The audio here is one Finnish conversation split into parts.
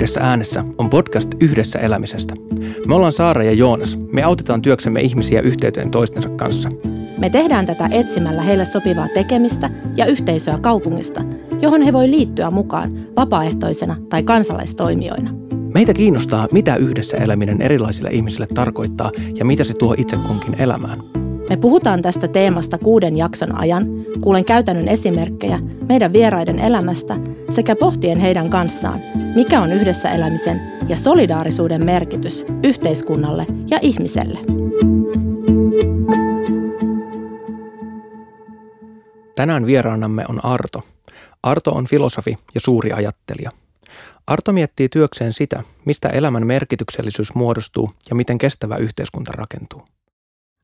Yhdessä äänessä on podcast yhdessä elämisestä. Me ollaan Saara ja Joonas. Me autetaan työksemme ihmisiä yhteyteen toistensa kanssa. Me tehdään tätä etsimällä heille sopivaa tekemistä ja yhteisöä kaupungista, johon he voi liittyä mukaan vapaaehtoisena tai kansalaistoimijoina. Meitä kiinnostaa, mitä yhdessä eläminen erilaisille ihmisille tarkoittaa ja mitä se tuo itse kunkin elämään. Me puhutaan tästä teemasta 6 jakson ajan, kuulen käytännön esimerkkejä meidän vieraiden elämästä sekä pohtien heidän kanssaan, mikä on yhdessä elämisen ja solidaarisuuden merkitys yhteiskunnalle ja ihmiselle. Tänään vieraanamme on Arto. Arto on filosofi ja suuri ajattelija. Arto miettii työkseen sitä, mistä elämän merkityksellisyys muodostuu ja miten kestävä yhteiskunta rakentuu.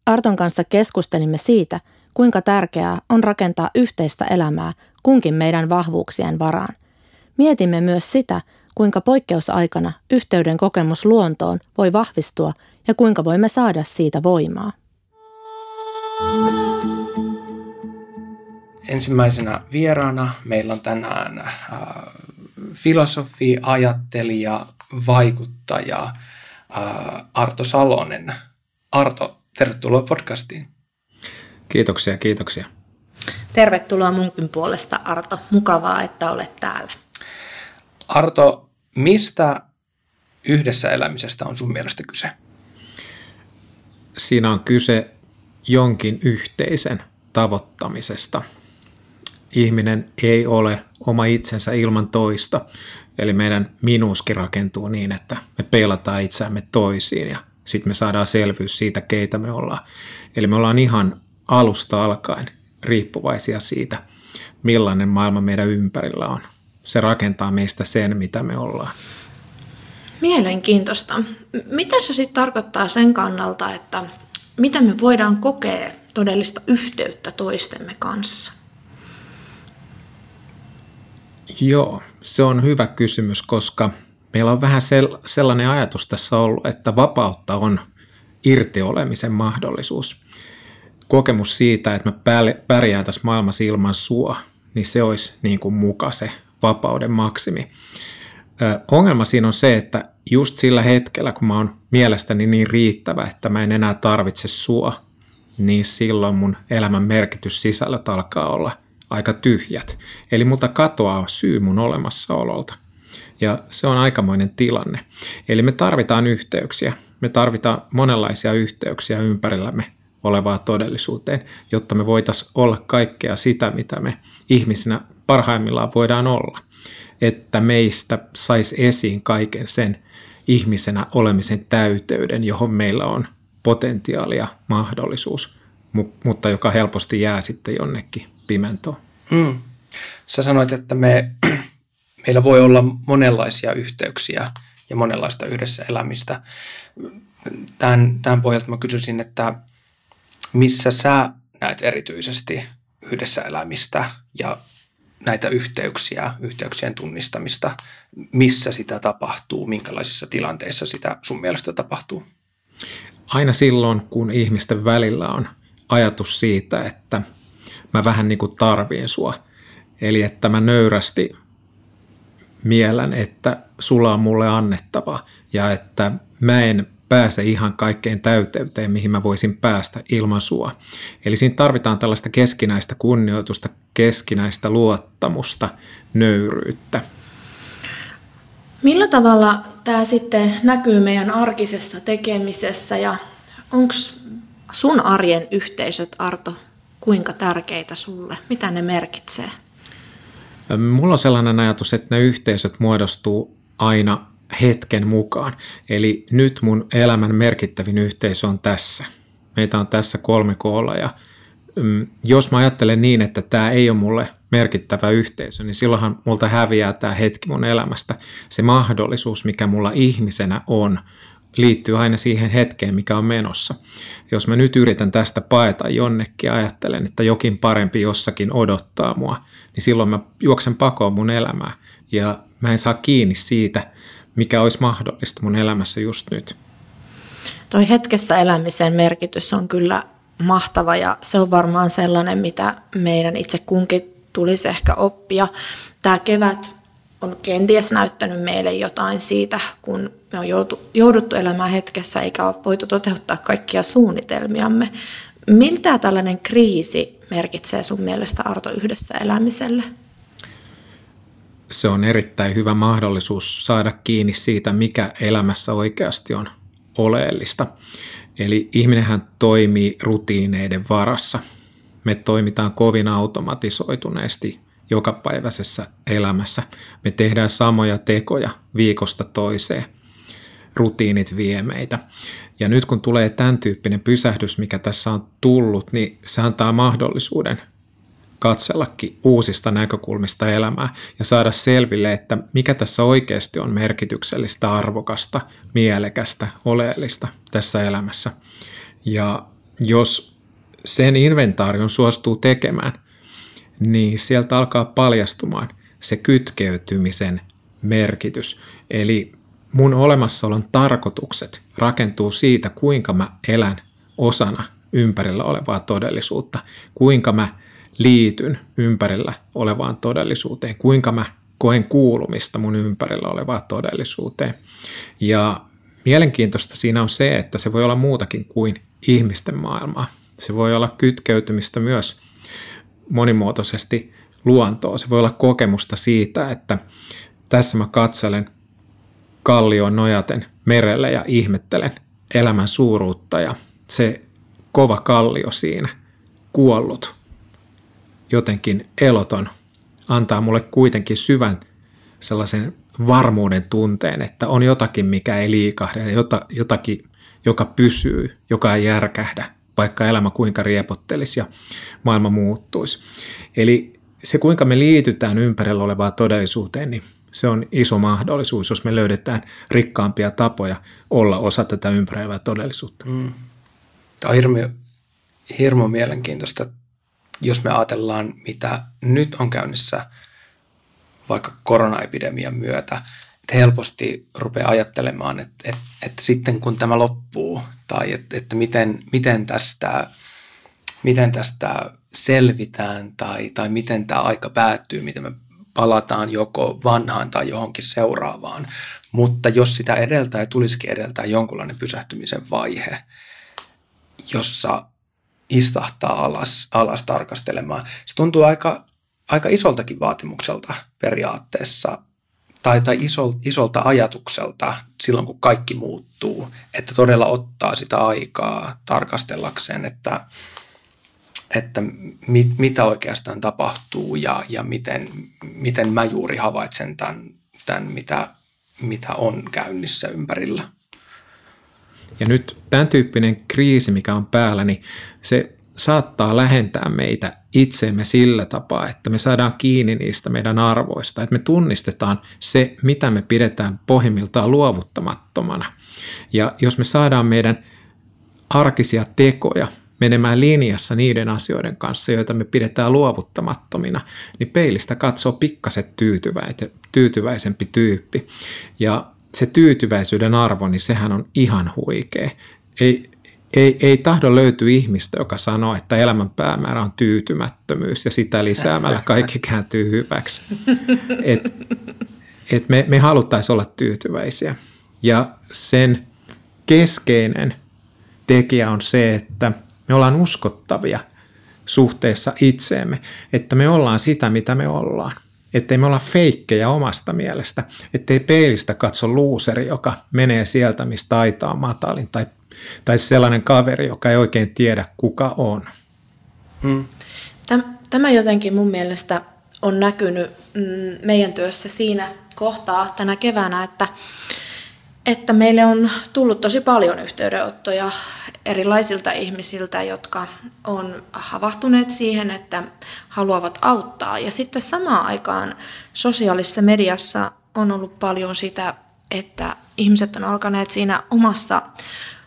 Arton kanssa keskustelimme siitä, kuinka tärkeää on rakentaa yhteistä elämää kunkin meidän vahvuuksien varaan. Mietimme myös sitä, kuinka poikkeusaikana yhteyden kokemus luontoon voi vahvistua ja kuinka voimme saada siitä voimaa. Ensimmäisenä vieraana meillä on tänään filosofi, ajattelija, vaikuttaja Arto Salonen. Arto, tervetuloa podcastiin. Kiitoksia, kiitoksia. Tervetuloa munkin puolesta, Arto. Mukavaa, että olet täällä. Arto, mistä yhdessä elämisestä on sun mielestä kyse? Siinä on kyse jonkin yhteisen tavoittamisesta. Ihminen ei ole oma itsensä ilman toista, eli meidän minuuskin rakentuu niin, että me peilataan itseämme toisiin ja sitten me saadaan selvyys siitä, keitä me ollaan. Eli me ollaan ihan alusta alkaen riippuvaisia siitä, millainen maailma meidän ympärillä on. Se rakentaa meistä sen, mitä me ollaan. Mielenkiintoista. Mitä se sitten tarkoittaa sen kannalta, että mitä me voidaan kokea todellista yhteyttä toistemme kanssa? Joo, se on hyvä kysymys, koska meillä on vähän sellainen ajatus tässä ollut, että vapautta on irtiolemisen mahdollisuus. Kokemus siitä, että mä pärjään tässä maailmassa ilman sua, niin se olisi niin kuin muka se vapauden maksimi. Ongelma siinä on se, että just sillä hetkellä, kun mä oon mielestäni niin riittävä, että mä en enää tarvitse sua, niin silloin mun elämän merkityssisällöt alkaa olla aika tyhjät. Eli multa katoaa syy mun olemassaololta. Ja se on aikamoinen tilanne. Eli me tarvitaan yhteyksiä. Me tarvitaan monenlaisia yhteyksiä ympärillämme olevaa todellisuuteen, jotta me voitaisiin olla kaikkea sitä, mitä me ihmisinä parhaimmillaan voidaan olla. Että meistä saisi esiin kaiken sen ihmisenä olemisen täyteyden, johon meillä on potentiaali ja mahdollisuus, mutta joka helposti jää sitten jonnekin pimentoon. Mm. Sä sanoit, että meillä voi olla monenlaisia yhteyksiä ja monenlaista yhdessä elämistä. Tämän pohjalta mä kysyisin, että missä sä näet erityisesti yhdessä elämistä ja näitä yhteyksiä, yhteyksien tunnistamista, missä sitä tapahtuu, minkälaisissa tilanteissa sitä sun mielestä tapahtuu? Aina silloin, kun ihmisten välillä on ajatus siitä, että mä vähän niin kuin tarviin sua, eli että mä nöyrästi mielen, että sulla on mulle annettava ja että mä en pääse ihan kaikkeen täyteyteen, mihin mä voisin päästä ilman sua. Eli siinä tarvitaan tällaista keskinäistä kunnioitusta, keskinäistä luottamusta, nöyryyttä. Millä tavalla tämä sitten näkyy meidän arkisessa tekemisessä ja onko sun arjen yhteisöt, Arto, kuinka tärkeitä sulle? Mitä ne merkitsee? Mulla on sellainen ajatus, että ne yhteisöt muodostuu aina hetken mukaan. Eli nyt mun elämän merkittävin yhteisö on tässä. Meitä on tässä 3 koolla ja jos mä ajattelen niin, että tämä ei ole mulle merkittävä yhteisö, niin silloinhan multa häviää tämä hetki mun elämästä. Se mahdollisuus, mikä mulla ihmisenä on, liittyy aina siihen hetkeen, mikä on menossa. Jos mä nyt yritän tästä paeta jonnekin ja ajattelen, että jokin parempi jossakin odottaa mua, niin silloin mä juoksen pakoon mun elämää ja mä en saa kiinni siitä, mikä olisi mahdollista mun elämässä just nyt. Toi hetkessä elämisen merkitys on kyllä mahtava ja se on varmaan sellainen, mitä meidän itse kunkin tulisi ehkä oppia. Tämä kevät on kenties näyttänyt meille jotain siitä, kun me on jouduttu elämään hetkessä eikä ole voitu toteuttaa kaikkia suunnitelmiamme. Miltä tällainen kriisi merkitsee sun mielestä, Arto, yhdessä elämiselle? Se on erittäin hyvä mahdollisuus saada kiinni siitä, mikä elämässä oikeasti on oleellista. Eli ihminenhän toimii rutiineiden varassa. Me toimitaan kovin automatisoituneesti jokapäiväisessä elämässä. Me tehdään samoja tekoja viikosta toiseen. Rutiinit vie meitä. Ja nyt kun tulee tämän tyyppinen pysähdys, mikä tässä on tullut, niin se antaa mahdollisuuden katsellakin uusista näkökulmista elämää ja saada selville, että mikä tässä oikeasti on merkityksellistä, arvokasta, mielekästä, oleellista tässä elämässä. Ja jos sen inventaarion suostuu tekemään, niin sieltä alkaa paljastumaan se kytkeytymisen merkitys. Eli mun olemassaolon tarkoitukset rakentuu siitä, kuinka mä elän osana ympärillä olevaa todellisuutta, kuinka mä liityn ympärillä olevaan todellisuuteen, kuinka mä koen kuulumista mun ympärillä olevaan todellisuuteen. Ja mielenkiintoista siinä on se, että se voi olla muutakin kuin ihmisten maailmaa. Se voi olla kytkeytymistä myös monimuotoisesti luontoon. Se voi olla kokemusta siitä, että tässä mä katselen kallioon nojaten merelle ja ihmettelen elämän suuruutta ja se kova kallio siinä kuollut, jotenkin eloton, antaa mulle kuitenkin syvän sellaisen varmuuden tunteen, että on jotakin, mikä ei liikahda ja jotakin, joka pysyy, joka ei järkähdä, vaikka elämä kuinka riepottelisi ja maailma muuttuisi. Eli se, kuinka me liitytään ympärillä olevaan todellisuuteen, niin se on iso mahdollisuus, jos me löydetään rikkaampia tapoja olla osa tätä ympäröivää todellisuutta. Mm. Tämä on hirmu mielenkiintoista. Jos me ajatellaan, mitä nyt on käynnissä vaikka koronaepidemian myötä, että helposti rupeaa ajattelemaan, että sitten kun tämä loppuu tai että miten tästä selvitään tai miten tämä aika päättyy, miten me palataan joko vanhaan tai johonkin seuraavaan. Mutta jos sitä edeltää ja tulisikin edeltää jonkunlainen pysähtymisen vaihe, jossa istahtaa alas tarkastelemaan. Se tuntuu aika isoltakin vaatimukselta periaatteessa tai isolta ajatukselta silloin, kun kaikki muuttuu, että todella ottaa sitä aikaa tarkastellakseen, että mitä oikeastaan tapahtuu ja miten mä juuri havaitsen tämän mitä on käynnissä ympärillä. Ja nyt tämän tyyppinen kriisi, mikä on päällä, niin se saattaa lähentää meitä itseemme sillä tapaa, että me saadaan kiinni niistä meidän arvoista, että me tunnistetaan se, mitä me pidetään pohjimmiltaan luovuttamattomana. Ja jos me saadaan meidän arkisia tekoja menemään linjassa niiden asioiden kanssa, joita me pidetään luovuttamattomina, niin peilistä katsoo pikkaset tyytyväisempi tyyppi. Ja se tyytyväisyyden arvo, niin sehän on ihan huikea. Ei tahdo löytyä ihmistä, joka sanoo, että elämän päämäärä on tyytymättömyys ja sitä lisäämällä kaikki kääntyy hyväksi. Et me haluttaisiin olla tyytyväisiä. Ja sen keskeinen tekijä on se, että me ollaan uskottavia suhteessa itseemme, että me ollaan sitä, mitä me ollaan. Ettei me olla feikkejä omasta mielestä, ettei peilistä katso luuseri, joka menee sieltä, mistä aita on matalin, tai sellainen kaveri, joka ei oikein tiedä, kuka on. Hmm. Tämä jotenkin mun mielestä on näkynyt meidän työssä siinä kohtaa tänä keväänä, että meille on tullut tosi paljon yhteydenottoja erilaisilta ihmisiltä, jotka on havahtuneet siihen, että haluavat auttaa. Ja sitten samaan aikaan sosiaalisessa mediassa on ollut paljon sitä, että ihmiset on alkaneet siinä omassa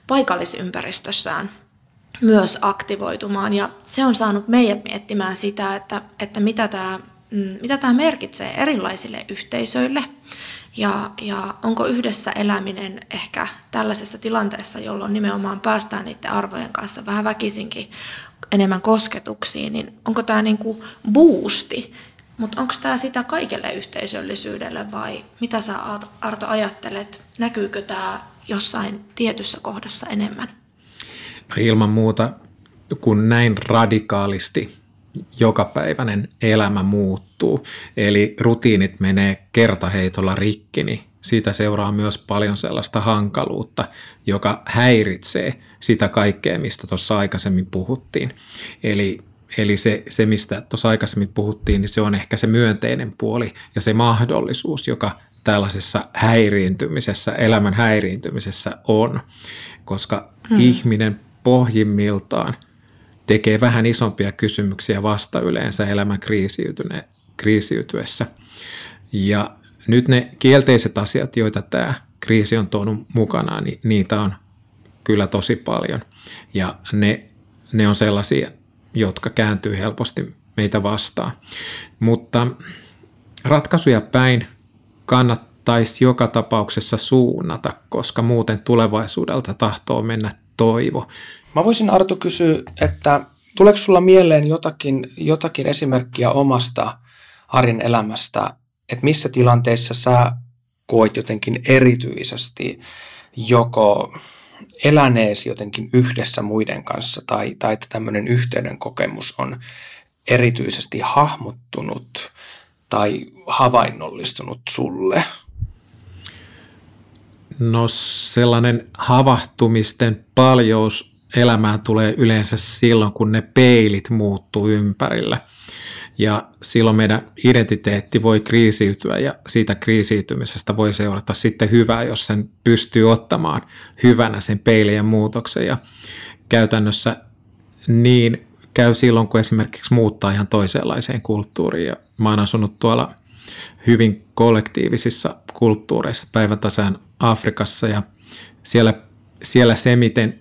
paikallisympäristössään myös aktivoitumaan. Ja se on saanut meidät miettimään sitä, että mitä tämä merkitsee erilaisille yhteisöille. Ja onko yhdessä eläminen ehkä tällaisessa tilanteessa, jolloin nimenomaan päästään niiden arvojen kanssa vähän väkisinkin enemmän kosketuksiin, niin onko tämä niin kuin boosti Mutta onko tämä sitä kaikelle yhteisöllisyydelle vai mitä sä Arto ajattelet? Näkyykö tämä jossain tietyssä kohdassa enemmän? No ilman muuta, kun näin radikaalisti jokapäiväinen elämä muuttuu, eli rutiinit menee kertaheitolla rikki, niin siitä seuraa myös paljon sellaista hankaluutta, joka häiritsee sitä kaikkea, mistä tuossa aikaisemmin puhuttiin. Eli se, mistä tuossa aikaisemmin puhuttiin, niin se on ehkä se myönteinen puoli ja se mahdollisuus, joka tällaisessa häiriintymisessä, elämän häiriintymisessä on, koska ihminen pohjimmiltaan tekee vähän isompia kysymyksiä vasta yleensä elämän kriisiytyessä. Ja nyt ne kielteiset asiat, joita tämä kriisi on tuonut mukanaan, niin niitä on kyllä tosi paljon. Ja ne on sellaisia, jotka kääntyy helposti meitä vastaan. Mutta ratkaisuja päin kannattaisi joka tapauksessa suunnata, koska muuten tulevaisuudelta tahtoo mennä toivo. Mä voisin Arto kysyä, että tuleeko sulla mieleen jotakin esimerkkiä omasta arjen elämästä, että missä tilanteissa sä koit jotenkin erityisesti joko eläneesi jotenkin yhdessä muiden kanssa tai että tämmöinen yhteyden kokemus on erityisesti hahmottunut tai havainnollistunut sulle? No sellainen havahtumisten paljous elämään tulee yleensä silloin, kun ne peilit muuttuu ympärillä. Ja silloin meidän identiteetti voi kriisiytyä ja siitä kriisiytymisestä voi seurata sitten hyvää, jos sen pystyy ottamaan hyvänä sen peilien muutoksen. Ja käytännössä niin käy silloin, kun esimerkiksi muuttaa ihan toisenlaiseen kulttuuriin. Ja mä oon asunut tuolla hyvin kollektiivisissa kulttuureissa päiväntasaan Afrikassa ja siellä se, miten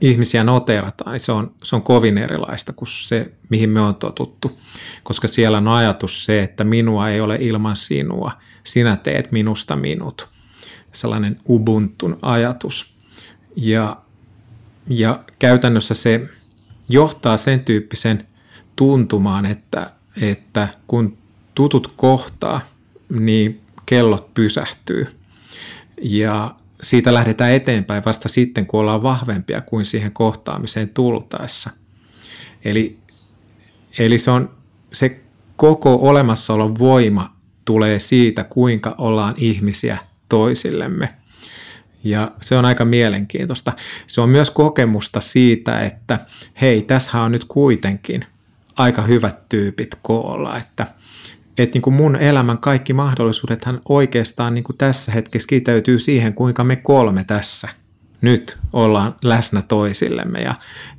ihmisiä noteerataan, niin se on kovin erilaista kuin se, mihin me on totuttu. Koska siellä on ajatus se, että minua ei ole ilman sinua. Sinä teet minusta minut. Sellainen Ubuntun ajatus. Ja käytännössä se johtaa sen tyyppisen tuntumaan, että kun tutut kohtaa, niin kellot pysähtyy. Ja siitä lähdetään eteenpäin vasta sitten, kun ollaan vahvempia kuin siihen kohtaamiseen tultaessa. Eli se koko olemassaolon voima tulee siitä, kuinka ollaan ihmisiä toisillemme. Ja se on aika mielenkiintoista. Se on myös kokemusta siitä, että hei, tässä on nyt kuitenkin aika hyvät tyypit koolla, että niin kuin mun elämän kaikki mahdollisuudethan oikeastaan niin kuin tässä hetkessä kiteytyy siihen, kuinka me kolme tässä nyt ollaan läsnä toisillemme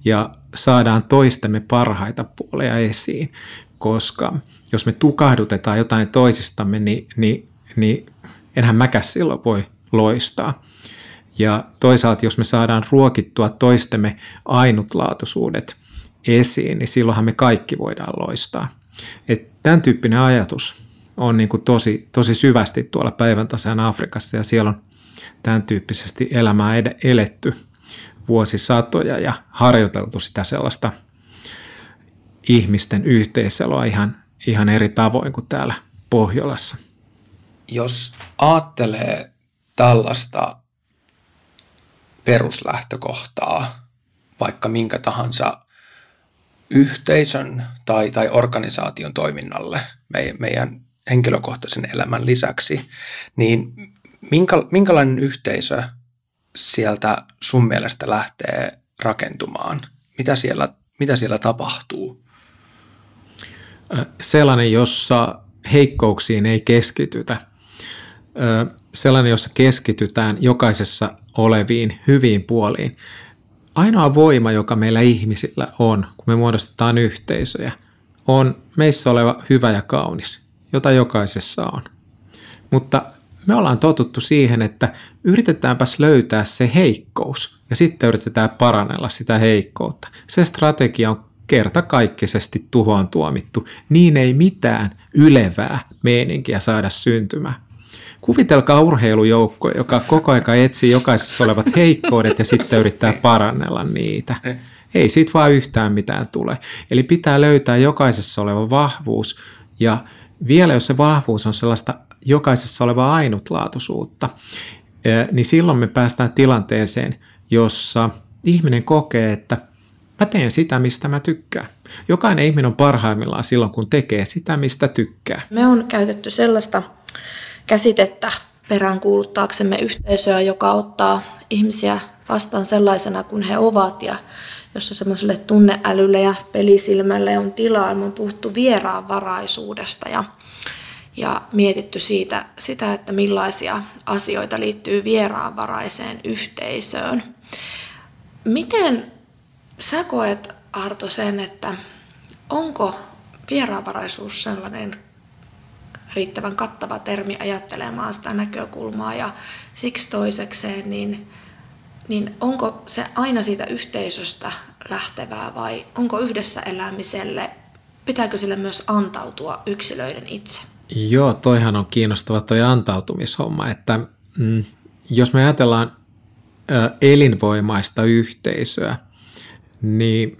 ja saadaan toistemme parhaita puolia esiin, koska jos me tukahdutetaan jotain toisistamme, niin enhän mäkäs silloin voi loistaa. Ja toisaalta, jos me saadaan ruokittua toistemme ainutlaatuisuudet esiin, niin silloinhan me kaikki voidaan loistaa. Että tämän tyyppinen ajatus on niin kuin tosi syvästi tuolla päiväntasan Afrikassa ja siellä on tämän tyyppisesti elämää eletty vuosisatoja ja harjoiteltu sitä sellaista ihmisten yhteiseloa ihan eri tavoin kuin täällä Pohjolassa. Jos ajattelee tällaista peruslähtökohtaa, vaikka minkä tahansa yhteisön tai organisaation toiminnalle meidän henkilökohtaisen elämän lisäksi, niin minkälainen yhteisö sieltä sun mielestä lähtee rakentumaan? Mitä siellä tapahtuu? Sellainen, jossa heikkouksiin ei keskitytä. Sellainen, jossa keskitytään jokaisessa oleviin hyviin puoliin. Ainoa voima, joka meillä ihmisillä on, kun me muodostetaan yhteisöjä, on meissä oleva hyvä ja kaunis, jota jokaisessa on. Mutta me ollaan totuttu siihen, että yritetäänpäs löytää se heikkous ja sitten yritetään parannella sitä heikkoutta. Se strategia on kertakaikkisesti tuhoon tuomittu. Niin ei mitään ylevää meininkiä saada syntymään. Kuvitelkaa urheilujoukko, joka koko ajan etsii jokaisessa olevat heikkoudet ja sitten yrittää parannella niitä. Ei siitä vaan yhtään mitään tule. Eli pitää löytää jokaisessa oleva vahvuus ja vielä jos se vahvuus on sellaista jokaisessa olevaa ainutlaatuisuutta, niin silloin me päästään tilanteeseen, jossa ihminen kokee, että mä teen sitä, mistä mä tykkään. Jokainen ihminen on parhaimmillaan silloin, kun tekee sitä, mistä tykkää. Me on käytetty sellaista käsitettä peräänkuuluttaaksemme yhteisöä, joka ottaa ihmisiä vastaan sellaisena kuin he ovat ja jossa semmoiselle tunneälylle ja pelisilmälle on tilaa. Me on puhuttu vieraanvaraisuudesta ja mietitty sitä, että millaisia asioita liittyy vieraanvaraiseen yhteisöön. Miten sä koet, Arto, sen, että onko vieraanvaraisuus sellainen riittävän kattava termi ajattelemaan sitä näkökulmaa ja siksi toisekseen, niin onko se aina siitä yhteisöstä lähtevää vai onko yhdessä elämiselle, pitääkö sille myös antautua yksilöiden itse? Joo, toihan on kiinnostava toi antautumishomma, että jos me ajatellaan elinvoimaista yhteisöä, niin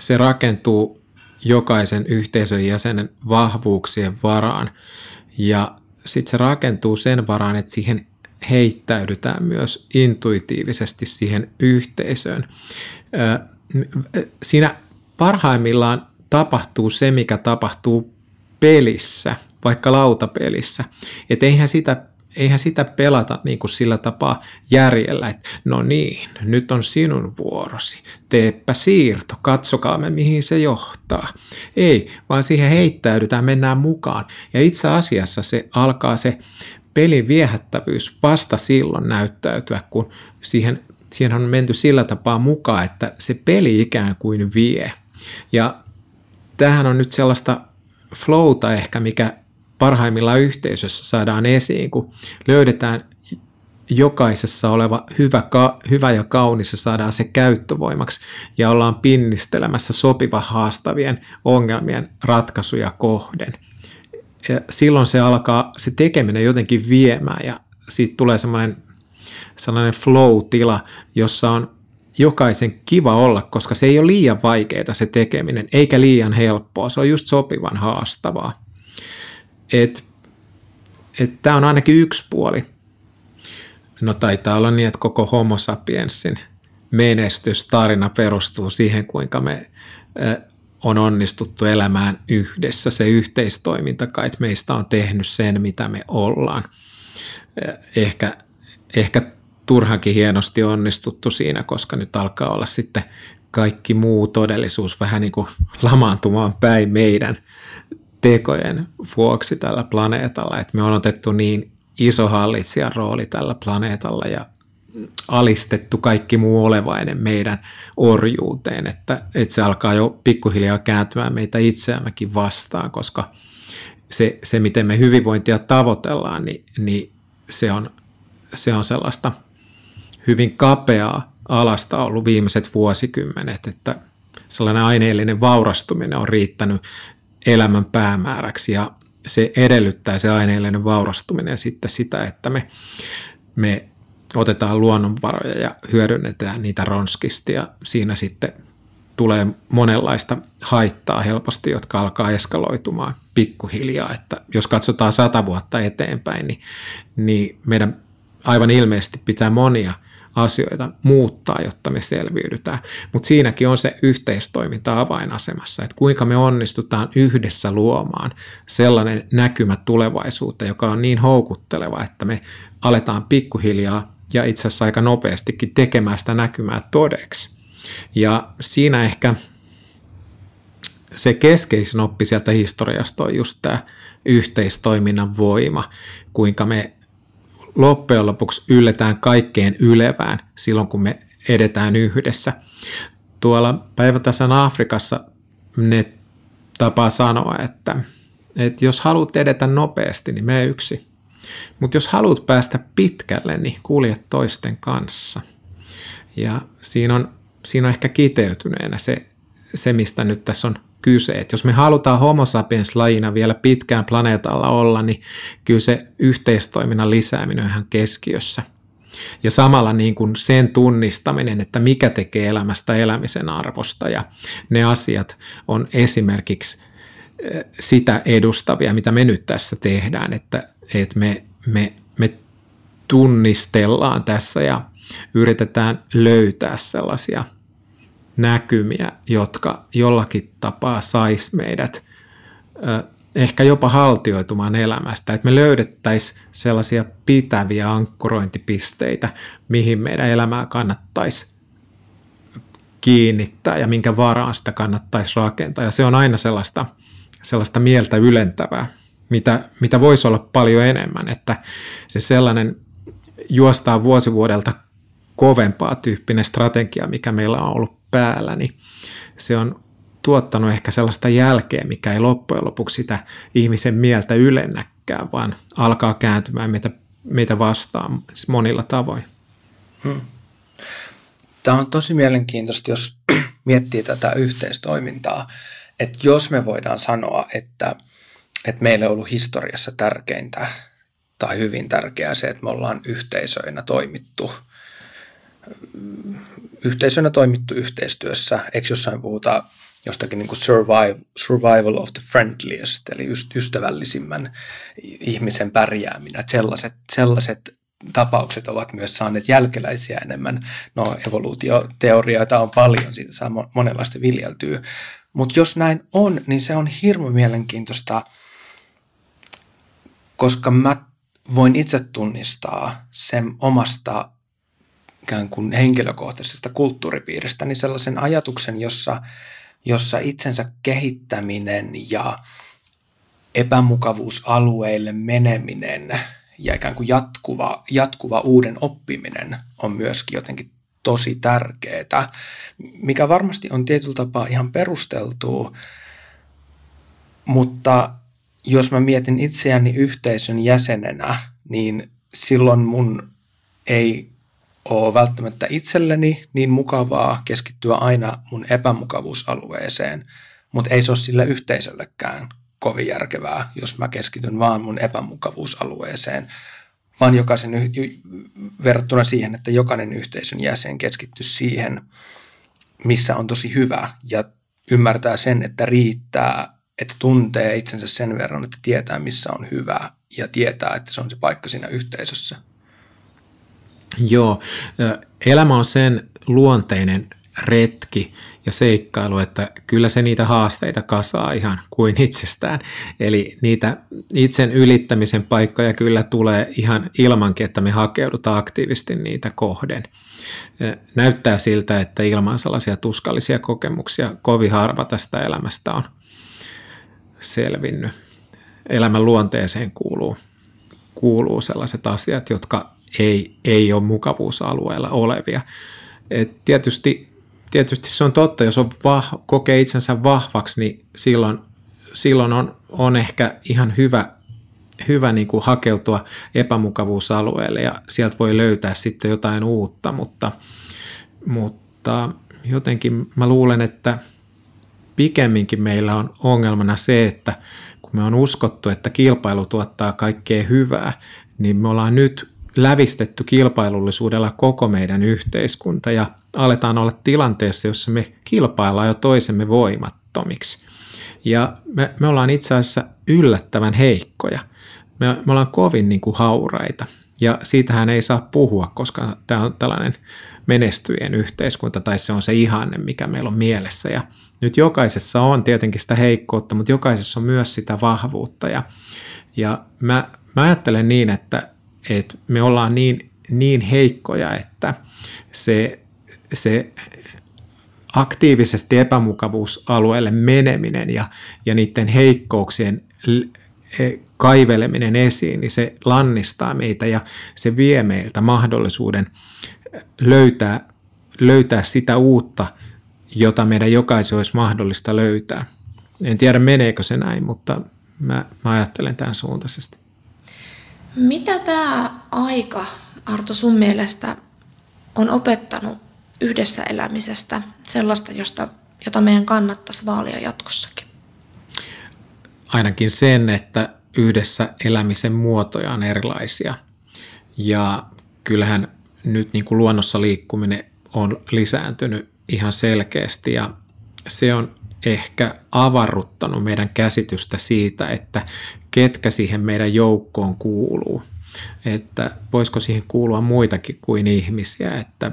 se rakentuu jokaisen yhteisön jäsenen vahvuuksien varaan ja sitten se rakentuu sen varaan, että siihen heittäydytään myös intuitiivisesti siihen yhteisöön. Siinä parhaimmillaan tapahtuu se, mikä tapahtuu pelissä, vaikka lautapelissä, että eihän sitä pelata niin kuin sillä tapaa järjellä, että no niin, nyt on sinun vuorosi, teepä siirto, katsokaamme mihin se johtaa. Ei, vaan siihen heittäydytään, mennään mukaan. Ja itse asiassa se alkaa se pelin viehättävyys vasta silloin näyttäytyä, kun siihen on menty sillä tapaa mukaan, että se peli ikään kuin vie. Ja tämähän on nyt sellaista flowta ehkä, mikä parhaimmillaan yhteisössä saadaan esiin, kun löydetään jokaisessa oleva hyvä ja kaunis ja saadaan se käyttövoimaksi ja ollaan pinnistelemässä sopiva haastavien ongelmien ratkaisuja kohden. Ja silloin se alkaa se tekeminen jotenkin viemään ja siitä tulee sellainen flow-tila, jossa on jokaisen kiva olla, koska se ei ole liian vaikeaa se tekeminen eikä liian helppoa, se on just sopivan haastavaa. Tämä on ainakin yksi puoli. No taitaa olla niin, että koko homo sapiensin menestystarina perustuu siihen, kuinka me on onnistuttu elämään yhdessä. Se yhteistoiminta kai meistä on tehnyt sen, mitä me ollaan. Ehkä turhankin hienosti onnistuttu siinä, koska nyt alkaa olla sitten kaikki muu todellisuus vähän niin kuin lamaantumaan päin meidän tekojen vuoksi tällä planeetalla, että me on otettu niin iso hallitsijan rooli tällä planeetalla ja alistettu kaikki muu olevainen meidän orjuuteen, että se alkaa jo pikkuhiljaa kääntymään meitä itseämmekin vastaan, koska se miten me hyvinvointia tavoitellaan, niin se on sellaista hyvin kapeaa alasta ollut viimeiset vuosikymmenet, että sellainen aineellinen vaurastuminen on riittänyt elämän päämääräksi ja se edellyttää se aineellinen vaurastuminen sitten sitä, että me otetaan luonnonvaroja ja hyödynnetään niitä ronskisti ja siinä sitten tulee monenlaista haittaa helposti, jotka alkaa eskaloitumaan pikkuhiljaa, että jos katsotaan 100 vuotta eteenpäin, niin meidän aivan ilmeisesti pitää monia asioita muuttaa, jotta me selviydytään. Mutta siinäkin on se yhteistoiminta avainasemassa, että kuinka me onnistutaan yhdessä luomaan sellainen näkymä tulevaisuuteen, joka on niin houkutteleva, että me aletaan pikkuhiljaa ja itse asiassa aika nopeastikin tekemään sitä näkymää todeksi. Ja siinä ehkä se keskeisin oppi sieltä historiasta on just tämä yhteistoiminnan voima, kuinka me loppujen lopuksi ylletään kaikkeen ylevään silloin, kun me edetään yhdessä. Tuolla päivätasan Afrikassa ne tapaa sanoa, että jos haluat edetä nopeasti, niin mene yksi. Mutta jos haluat päästä pitkälle, niin kulje toisten kanssa. Ja siinä on ehkä kiteytyneenä se, mistä nyt tässä on kyse. Että jos me halutaan homo sapiens-lajina vielä pitkään planeetalla olla, niin kyllä se yhteistoiminnan lisääminen on ihan keskiössä. Ja samalla niin kuin sen tunnistaminen, että mikä tekee elämästä elämisen arvosta ja ne asiat on esimerkiksi sitä edustavia, mitä me nyt tässä tehdään, että me tunnistellaan tässä ja yritetään löytää sellaisia näkymiä, jotka jollakin tapaa sais meidät ehkä jopa haltioitumaan elämästä, että me löydettäisiin sellaisia pitäviä ankkurointipisteitä, mihin meidän elämää kannattaisi kiinnittää ja minkä varaan sitä kannattaisi rakentaa. Ja se on aina sellaista mieltä ylentävää, mitä voisi olla paljon enemmän, että se sellainen juostaa vuosi vuodelta kovempaa tyyppinen strategia, mikä meillä on ollut päällä, niin se on tuottanut ehkä sellaista jälkeä, mikä ei loppujen lopuksi sitä ihmisen mieltä ylennäkään, vaan alkaa kääntymään meitä vastaan monilla tavoin. Tämä on tosi mielenkiintoista, jos miettii tätä yhteistoimintaa, että jos me voidaan sanoa, että meillä on ollut historiassa tärkeintä tai hyvin tärkeää se, että me ollaan yhteisöinä toimittu yhteistyössä, eikö jossain puhutaan jostakin niin kuin survival of the friendliest, eli ystävällisimmän ihmisen pärjääminen. Sellaiset tapaukset ovat myös saaneet jälkeläisiä enemmän. No, evoluutioteorioita on paljon, siitä saa monenlaista viljeltyä. Mutta jos näin on, niin se on hirmu mielenkiintoista, koska mä voin itse tunnistaa sen omasta ikään kuin henkilökohtaisesta kulttuuripiiristä, niin sellaisen ajatuksen, jossa itsensä kehittäminen ja epämukavuusalueille meneminen ja ikään kuin jatkuva uuden oppiminen on myöskin jotenkin tosi tärkeää, mikä varmasti on tietyllä tapaa ihan perusteltua, mutta jos mä mietin itseäni yhteisön jäsenenä, niin silloin mun ei ole välttämättä itselleni niin mukavaa keskittyä aina mun epämukavuusalueeseen, mutta ei se ole sillä yhteisöllekään kovin järkevää, jos mä keskityn vaan mun epämukavuusalueeseen, vaan jokaisen verrattuna siihen, että jokainen yhteisön jäsen keskittyy siihen, missä on tosi hyvä ja ymmärtää sen, että riittää, että tuntee itsensä sen verran, että tietää, missä on hyvä ja tietää, että se on se paikka siinä yhteisössä. Joo, elämä on sen luonteinen retki ja seikkailu, että kyllä se niitä haasteita kasaa ihan kuin itsestään. Eli niitä itsen ylittämisen paikkoja kyllä tulee ihan ilmankin, että me hakeudutaan aktiivisesti niitä kohden. Näyttää siltä, että ilman sellaisia tuskallisia kokemuksia kovin harva tästä elämästä on selvinnyt. Elämän luonteeseen kuuluu sellaiset asiat, jotka ei ole mukavuusalueella olevia. Et tietysti se on totta, jos on kokee itsensä vahvaksi, niin silloin on ehkä ihan hyvä niin kuin hakeutua epämukavuusalueelle ja sieltä voi löytää sitten jotain uutta, mutta jotenkin mä luulen, että pikemminkin meillä on ongelmana se, että kun me on uskottu, että kilpailu tuottaa kaikkea hyvää, niin me ollaan nyt lävistetty kilpailullisuudella koko meidän yhteiskunta ja aletaan olla tilanteessa, jossa me kilpaillaan jo toisemme voimattomiksi. Ja me ollaan itse asiassa yllättävän heikkoja. Me ollaan kovin niin kuin hauraita ja siitähän ei saa puhua, koska tämä on tällainen menestyjien yhteiskunta tai se on se ihanne, mikä meillä on mielessä. Ja nyt jokaisessa on tietenkin sitä heikkoutta, mutta jokaisessa on myös sitä vahvuutta. Ja mä ajattelen niin, että me ollaan niin heikkoja, että se aktiivisesti epämukavuusalueelle meneminen ja niiden heikkouksien kaiveleminen esiin, niin se lannistaa meitä ja se vie meiltä mahdollisuuden löytää sitä uutta, jota meidän jokaisen olisi mahdollista löytää. En tiedä, meneekö se näin, mutta mä ajattelen tämän suuntaisesti. Mitä tämä aika, Arto, sun mielestä on opettanut yhdessä elämisestä sellaista, jota meidän kannattaisi vaalia jatkossakin? Ainakin sen, että yhdessä elämisen muotoja on erilaisia. Ja kyllähän nyt niin kuin luonnossa liikkuminen on lisääntynyt ihan selkeästi ja se on ehkä avarruttanut meidän käsitystä siitä, että ketkä siihen meidän joukkoon kuuluu. Että voisiko siihen kuulua muitakin kuin ihmisiä. Että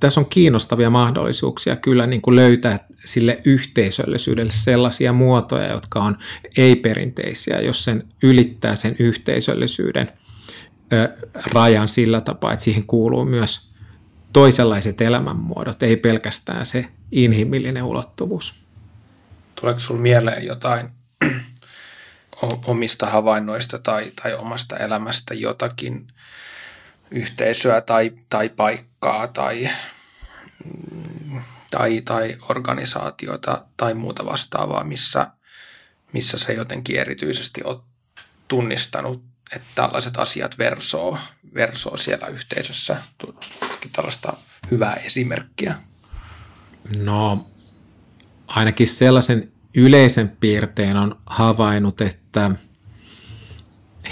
tässä on kiinnostavia mahdollisuuksia kyllä niin kuin löytää sille yhteisöllisyydelle sellaisia muotoja, jotka on ei-perinteisiä, jos sen ylittää sen yhteisöllisyyden rajan sillä tapaa, että siihen kuuluu myös toisenlaiset elämänmuodot, ei pelkästään se inhimillinen ulottuvuus. Tuleeko sinulla mieleen jotain omista havainnoista tai omasta elämästä jotakin yhteisöä tai paikkaa tai organisaatiota tai muuta vastaavaa, missä se jotenkin erityisesti on tunnistanut, että tällaiset asiat versoo siellä yhteisössä? Tällaista hyvää esimerkkiä. No, ainakin sellaisen yleisen piirteen on havainnut, että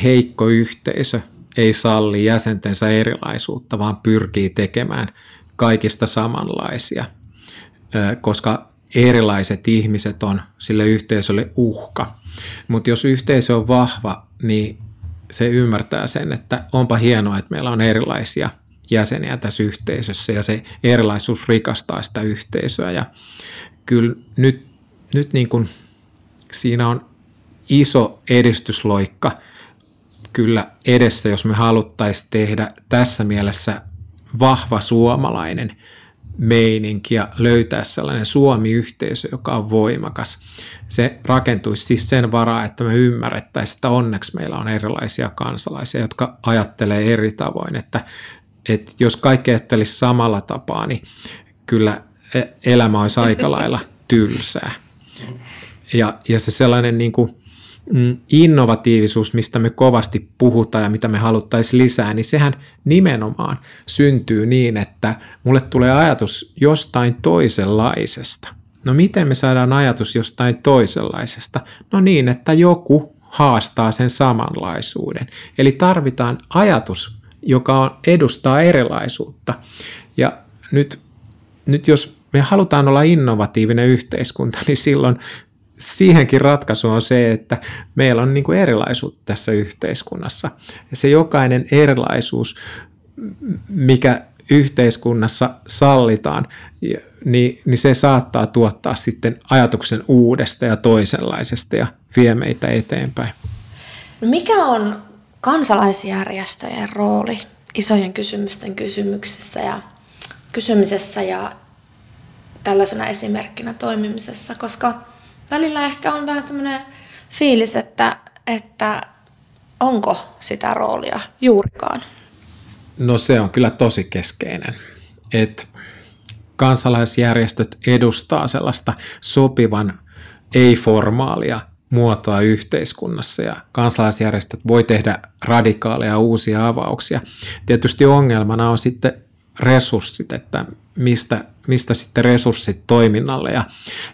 heikko yhteisö ei salli jäsentensä erilaisuutta, vaan pyrkii tekemään kaikista samanlaisia, koska erilaiset ihmiset on sille yhteisölle uhka. Mutta jos yhteisö on vahva, niin se ymmärtää sen, että onpa hienoa, että meillä on erilaisia jäseniä tässä yhteisössä ja se erilaisuus rikastaa sitä yhteisöä. Ja kyllä nyt niin kuin siinä on iso edistysloikka kyllä edessä, jos me haluttaisiin tehdä tässä mielessä vahva suomalainen meininki ja löytää sellainen Suomi-yhteisö, joka on voimakas. Se rakentuisi siis sen varaa, että me ymmärrettäisiin, että onneksi meillä on erilaisia kansalaisia, jotka ajattelee eri tavoin, että jos kaikki ajattelisi samalla tapaa, niin kyllä elämä olisi aika lailla tylsää. Ja se sellainen niin kuin innovatiivisuus, mistä me kovasti puhutaan ja mitä me haluttaisiin lisää, niin sehän nimenomaan syntyy niin, että mulle tulee ajatus jostain toisenlaisesta. No miten me saadaan ajatus jostain toisenlaisesta? No niin, että joku haastaa sen samanlaisuuden. Eli tarvitaan ajatus, joka edustaa erilaisuutta. Ja nyt jos me halutaan olla innovatiivinen yhteiskunta, niin silloin siihenkin ratkaisu on se, että meillä on niin kuin erilaisuutta tässä yhteiskunnassa. Ja se jokainen erilaisuus, mikä yhteiskunnassa sallitaan, niin se saattaa tuottaa sitten ajatuksen uudesta ja toisenlaisesta ja vie meitä eteenpäin. No mikä on kansalaisjärjestöjen rooli isojen kysymysten kysymisessä ja tällaisena esimerkkinä toimimisessa, koska välillä ehkä on vähän semmoinen fiilis, että onko sitä roolia juurikaan? No se on kyllä tosi keskeinen, että kansalaisjärjestöt edustaa sellaista sopivan ei-formaalia muotoa yhteiskunnassa ja kansalaisjärjestöt voi tehdä radikaaleja uusia avauksia. Tietysti ongelmana on sitten resurssit, että mistä sitten resurssit toiminnalle ja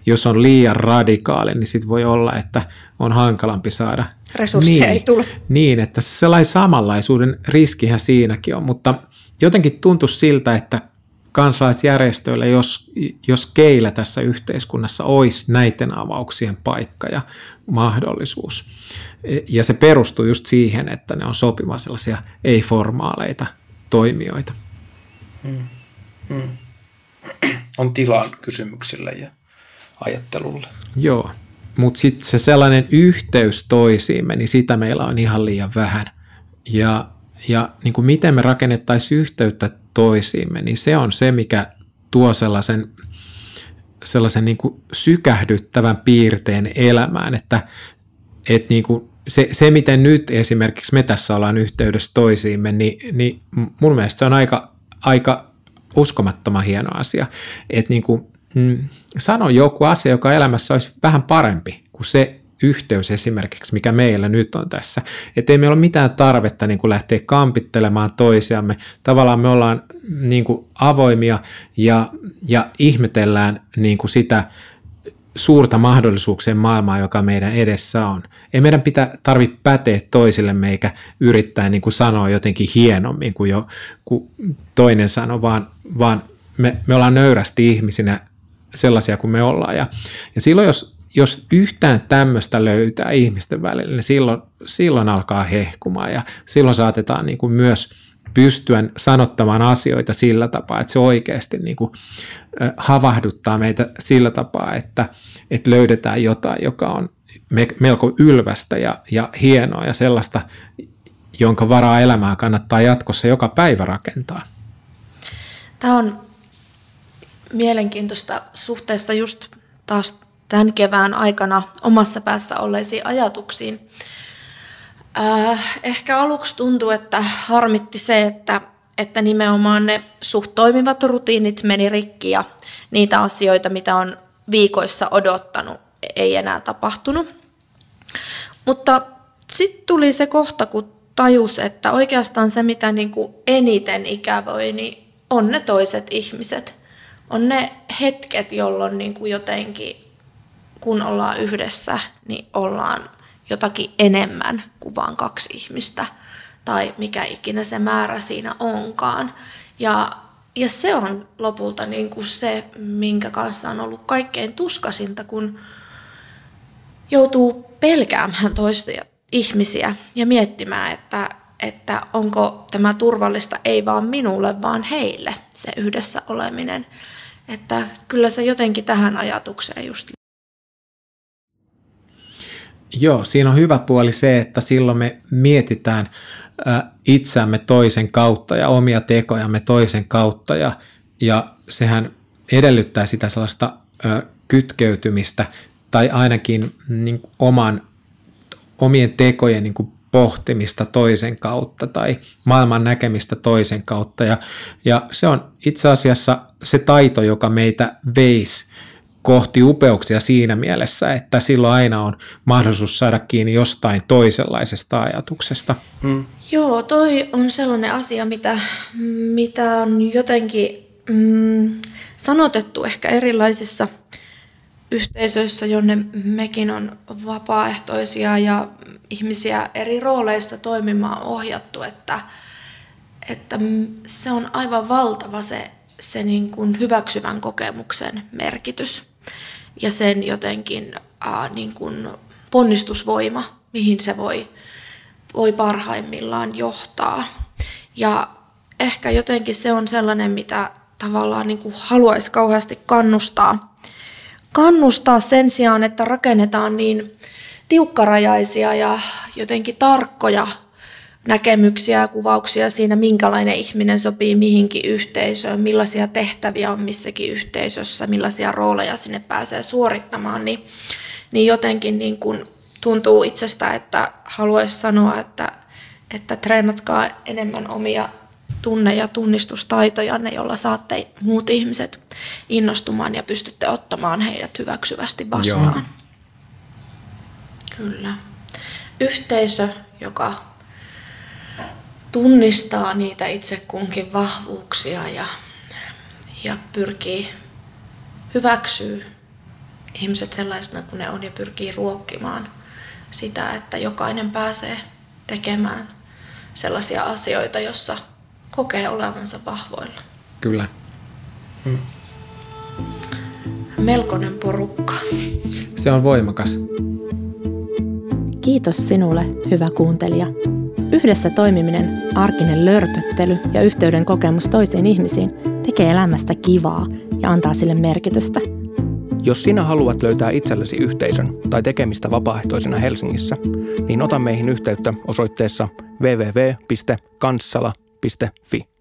jos on liian radikaali, niin sitten voi olla, että on hankalampi saada resursseja ei tule. Niin, että sellainen samanlaisuuden riskihän siinäkin on, mutta jotenkin tuntuu siltä, että kansalaisjärjestöillä, jos keillä tässä yhteiskunnassa olisi näiden avauksien paikka ja mahdollisuus. Ja se perustuu just siihen, että ne on sopiva sellaisia ei-formaaleita toimijoita. On tilaa kysymyksille ja ajattelulle. Joo, mutta sitten se sellainen yhteys toisiimme, niin sitä meillä on ihan liian vähän. Ja niin kuin miten me rakennettaisiin yhteyttä toisiimme, niin se on se, mikä tuo sellaisen niin kuin sykähdyttävän piirteen elämään, että niin kuin se, miten nyt esimerkiksi me tässä ollaan yhteydessä toisiimme, niin mun mielestä se on aika uskomattoman hieno asia, että niin kuin, sano joku asia, joka elämässä olisi vähän parempi kuin se yhteys esimerkiksi, mikä meillä nyt on tässä. Että ei meillä ole mitään tarvetta niin kuin lähteä kampittelemaan toisiamme. Tavallaan me ollaan niin kuin avoimia ja ihmetellään niin kuin sitä suurta mahdollisuuksien maailmaa, joka meidän edessä on. Ei meidän tarvitse päteä toisillemme eikä yrittää niin kuin sanoa jotenkin hienommin kuin jo kun toinen sanoi, vaan me ollaan nöyrästi ihmisinä sellaisia kuin me ollaan. Ja silloin, jos yhtään tämmöistä löytää ihmisten välillä, niin silloin alkaa hehkumaan ja silloin saatetaan niin kuin myös pystyä sanottamaan asioita sillä tapaa, että se oikeasti niin kuin havahduttaa meitä sillä tapaa, että löydetään jotain, joka on melko ylvästä ja hienoa ja sellaista, jonka varaa elämää kannattaa jatkossa joka päivä rakentaa. Tämä on mielenkiintoista suhteessa just taas tämän kevään aikana omassa päässä olleisiin ajatuksiin. Ehkä aluksi tuntuu, että harmitti se, että nimenomaan ne suht toimivat rutiinit meni rikki ja niitä asioita, mitä on viikoissa odottanut, ei enää tapahtunut. Mutta sitten tuli se kohta, kun tajus, että oikeastaan se, mitä niin kuin eniten ikävöi, niin on ne toiset ihmiset. On ne hetket, jolloin niin kuin jotenkin, kun ollaan yhdessä, niin ollaan jotakin enemmän kuin vaan kaksi ihmistä. Tai mikä ikinä se määrä siinä onkaan. Ja se on lopulta niin kuin se, minkä kanssa on ollut kaikkein tuskasinta, kun joutuu pelkäämään toisia ihmisiä ja miettimään, että onko tämä turvallista ei vaan minulle, vaan heille se yhdessä oleminen. Että kyllä se jotenkin tähän ajatukseen just. Joo, siinä on hyvä puoli se, että silloin me mietitään itseämme toisen kautta ja omia tekojamme toisen kautta ja sehän edellyttää sitä sellaista kytkeytymistä tai ainakin niin, omien tekojen niin kuin pohtimista toisen kautta tai maailman näkemistä toisen kautta. Ja se on itse asiassa se taito, joka meitä veisi kohti upeuksia siinä mielessä, että silloin aina on mahdollisuus saada kiinni jostain toisenlaisesta ajatuksesta. Mm. Joo, toi on sellainen asia, mitä on jotenkin sanotettu ehkä erilaisissa yhteisöissä, jonne mekin on vapaaehtoisia ja ihmisiä eri rooleista toimimaan ohjattu, että se on aivan valtava se niin kuin hyväksyvän kokemuksen merkitys ja sen jotenkin niin kuin ponnistusvoima, mihin se voi parhaimmillaan johtaa. Ja ehkä jotenkin se on sellainen, mitä tavallaan niin kuin haluaisi kauheasti kannustaa sen sijaan, että rakennetaan niin tiukkarajaisia ja jotenkin tarkkoja näkemyksiä ja kuvauksia siinä, minkälainen ihminen sopii mihinkin yhteisöön, millaisia tehtäviä on missäkin yhteisössä, millaisia rooleja sinne pääsee suorittamaan, niin jotenkin niin kuin tuntuu itsestä, että haluaisi sanoa, että treenatkaa enemmän omia tunne- ja tunnistustaitojanne, jolla saatte muut ihmiset innostumaan ja pystytte ottamaan heidät hyväksyvästi vastaan. Joo. Kyllä. Yhteisö, joka tunnistaa niitä itse kunkin vahvuuksia ja pyrkii hyväksyä ihmiset sellaisena kuin ne on ja pyrkii ruokkimaan sitä, että jokainen pääsee tekemään sellaisia asioita, jossa kokee olevansa vahvoilla. Kyllä. Mm. Melkoinen porukka. Se on voimakas. Kiitos sinulle, hyvä kuuntelija. Yhdessä toimiminen, arkinen lörpöttely ja yhteyden kokemus toisiin ihmisiin tekee elämästä kivaa ja antaa sille merkitystä. Jos sinä haluat löytää itsellesi yhteisön tai tekemistä vapaaehtoisena Helsingissä, niin ota meihin yhteyttä osoitteessa www.kanssala.fi.